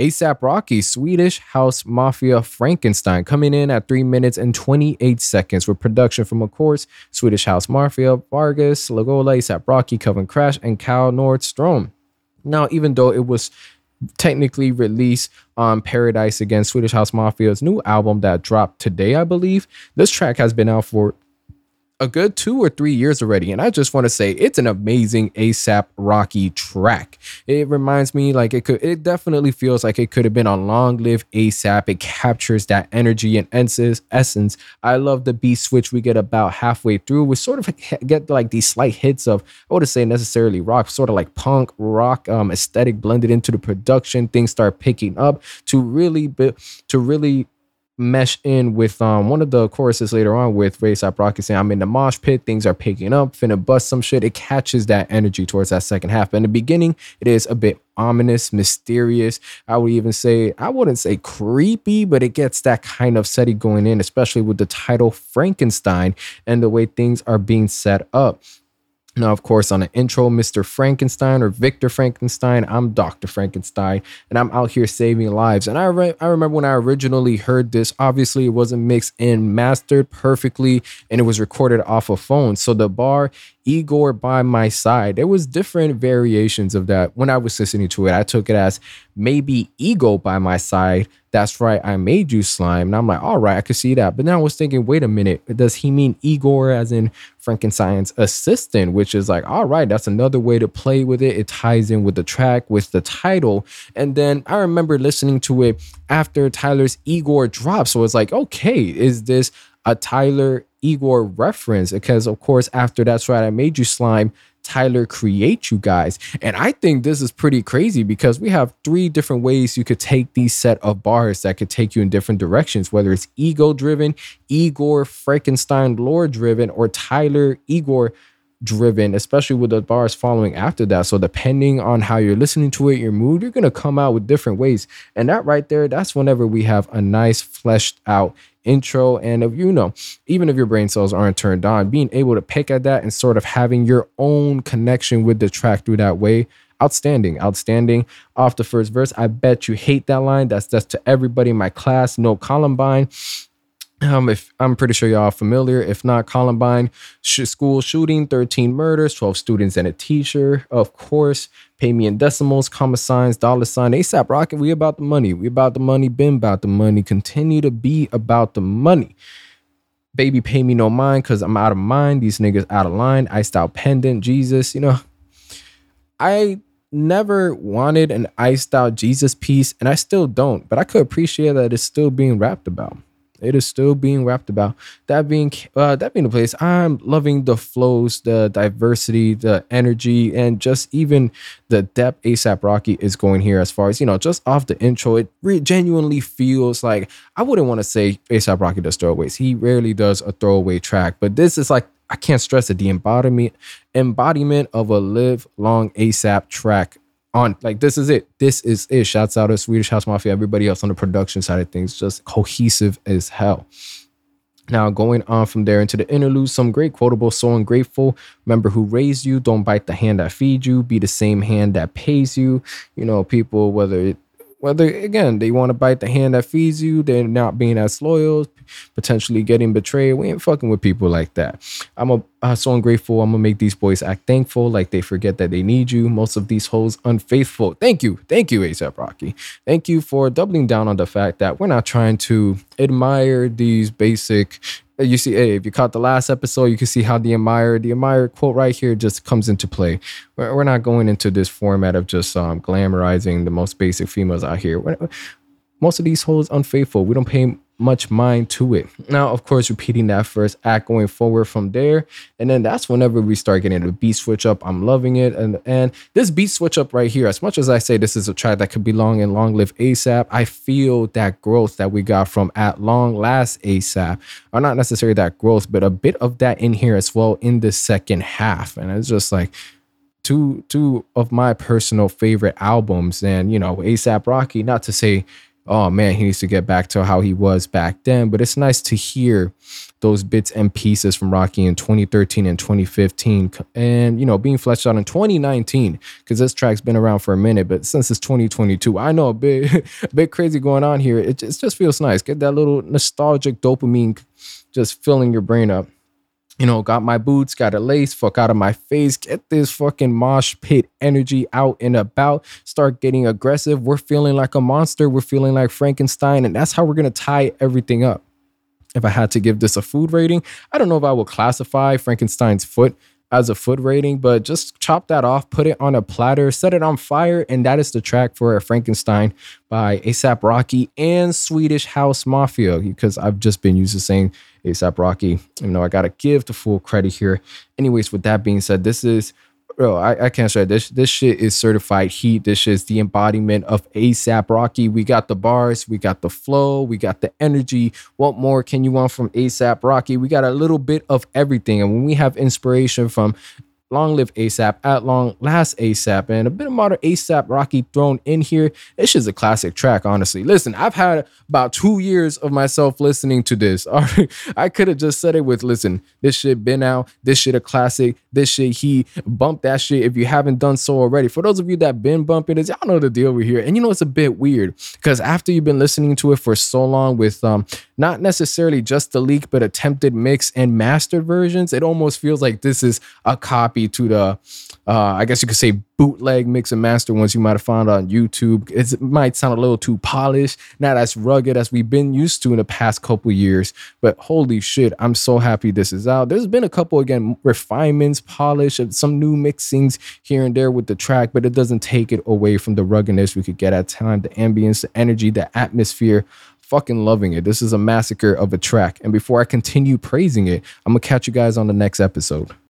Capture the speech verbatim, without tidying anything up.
A$AP Rocky, Swedish House Mafia, Frankenstein, coming in at three minutes and twenty-eight seconds with production from, of course, Swedish House Mafia, Vargas, Lagola, A$AP Rocky, Kevin Crash, and Kyle Nordstrom. Now, even though it was technically released on Paradise against Swedish House Mafia's new album that dropped today, I believe, this track has been out for a good two or three years already, and I just want to say it's an amazing A$AP Rocky track. It reminds me, like, it could, it definitely feels like it could have been on Long Live A$AP. It captures that energy and essence. I love the beat switch we get about halfway through. We sort of get like these slight hits of, I wouldn't say necessarily rock, sort of like punk rock um, aesthetic blended into the production. Things start picking up to really, to really. mesh in with um one of the choruses later on with A$AP Rocky saying, I'm in the mosh pit, things are picking up, finna bust some shit. It catches that energy towards that second half. But in the beginning, it is a bit ominous, mysterious. I would even say, I wouldn't say creepy, but it gets that kind of setting going in, especially with the title Frankenstein and the way things are being set up. Now, of course, on the intro, Mister Frankenstein or Victor Frankenstein, I'm Doctor Frankenstein, and I'm out here saving lives. And I re- I remember when I originally heard this, obviously, it wasn't mixed and mastered perfectly, and it was recorded off a phone. So the bar, Igor by my side, there was different variations of that. When I was listening to it, I took it as maybe ego by my side. That's right, I made you slime. And I'm like, all right, I could see that. But now I was thinking, wait a minute, does he mean Igor as in Frankenstein's assistant? Which is like, all right, that's another way to play with it. It ties in with the track, with the title. And then I remember listening to it after Tyler's Igor dropped. So it's like, okay, is this a Tyler Igor reference? Because, of course, after That's Right, I Made You Slime, Tyler create you guys. And I think this is pretty crazy because we have three different ways you could take these set of bars that could take you in different directions, whether it's ego driven, Igor Frankenstein lore driven, or Tyler Igor driven, especially with the bars following after that. So depending on how you're listening to it, your mood, you're going to come out with different ways. And that right there, that's whenever we have a nice fleshed out intro. And if you know, even if your brain cells aren't turned on, being able to pick at that and sort of having your own connection with the track through that way, outstanding, outstanding. Off the first verse, I bet you hate that line. That's that's to everybody in my class. No Columbine. Um, if I'm pretty sure y'all are familiar. If not, Columbine sh- school shooting, thirteen murders, twelve students and a teacher. Of course, pay me in decimals, comma signs, dollar sign. A$AP Rocky, we about the money. We about the money. Been about the money. Continue to be about the money. Baby, pay me no mind because I'm out of mind. These niggas out of line. Iced out pendant. Jesus, you know, I never wanted an iced out Jesus piece, and I still don't. But I could appreciate that it's still being rapped about. It is still being rapped about. That being uh, that being the place, I'm loving the flows, the diversity, the energy, and just even the depth A$AP Rocky is going here as far as, you know, just off the intro. It re- genuinely feels like, I wouldn't want to say A$AP Rocky does throwaways. He rarely does a throwaway track, but this is like, I can't stress it, the embodiment, embodiment of a live long A$AP track. On like this is it this is it shouts out to Swedish House Mafia, everybody else on the production side of things, just cohesive as hell. Now going on from there into the interlude, some great quotable, so ungrateful, remember who raised you, don't bite the hand that feeds you, be the same hand that pays you. You know, people, whether it Whether, again, they want to bite the hand that feeds you, they're not being as loyal, potentially getting betrayed. We ain't fucking with people like that. I'm a, uh, so ungrateful. I'm going to make these boys act thankful like they forget that they need you. Most of these hoes unfaithful. Thank you. Thank you, A$AP Rocky. Thank you for doubling down on the fact that we're not trying to admire these basic... You see, hey, if you caught the last episode, you can see how the admire, the admire quote right here just comes into play. We're, we're not going into this format of just um, glamorizing the most basic females out here. We're, most of these hoes unfaithful. We don't pay much mind to it. Now, of course, repeating that first act going forward from there. And then that's whenever we start getting the beat switch up. I'm loving it. And and this beat switch up right here, as much as I say this is a track that could belong in Long Live A$AP, I feel that growth that we got from At Long Last A$AP, or not necessarily that growth, but a bit of that in here as well in the second half. And it's just like, two two of my personal favorite albums. And, you know, A$AP Rocky, not to say oh man, he needs to get back to how he was back then. But it's nice to hear those bits and pieces from Rocky in twenty thirteen and twenty fifteen, and, you know, being fleshed out in twenty nineteen, because this track's been around for a minute, but since it's twenty twenty-two, I know a bit, a bit crazy going on here. It just, it just feels nice. Get that little nostalgic dopamine just filling your brain up. You know, got my boots, got a lace, fuck out of my face. Get this fucking mosh pit energy out and about. Start getting aggressive. We're feeling like a monster. We're feeling like Frankenstein. And that's how we're going to tie everything up. If I had to give this a food rating, I don't know if I will classify Frankenstein's foot as a food rating, but just chop that off, put it on a platter, set it on fire. And that is the track for Frankenstein by A$AP Rocky and Swedish House Mafia, because I've just been used to saying A$AP Rocky. You know, I got to give the full credit here. Anyways, with that being said, this is, bro, I, I can't say this. This shit is certified heat. This shit is the embodiment of A$AP Rocky. We got the bars. We got the flow. We got the energy. What more can you want from A$AP Rocky? We got a little bit of everything. And when we have inspiration from Long Live A$AP, At Long Last A$AP, and a bit of modern A$AP Rocky thrown in here, this shit's a classic track, honestly. Listen, I've had about two years of myself listening to this. I could have just said it with, listen, this shit been out, this shit a classic, this shit he bumped that shit if you haven't done so already. For those of you that been bumping this, y'all know the deal with here. And you know, it's a bit weird because after you've been listening to it for so long with um not necessarily just the leak, but attempted mix and mastered versions, it almost feels like this is a copy to the, uh, I guess you could say, bootleg mix and master ones you might have found on YouTube. It's, it might sound a little too polished, not as rugged as we've been used to in the past couple years. But holy shit, I'm so happy this is out. There's been a couple, again, refinements, polish, and some new mixings here and there with the track, but it doesn't take it away from the ruggedness we could get at time, the ambience, the energy, the atmosphere. Fucking loving it. This is a massacre of a track. And before I continue praising it, I'm gonna catch you guys on the next episode.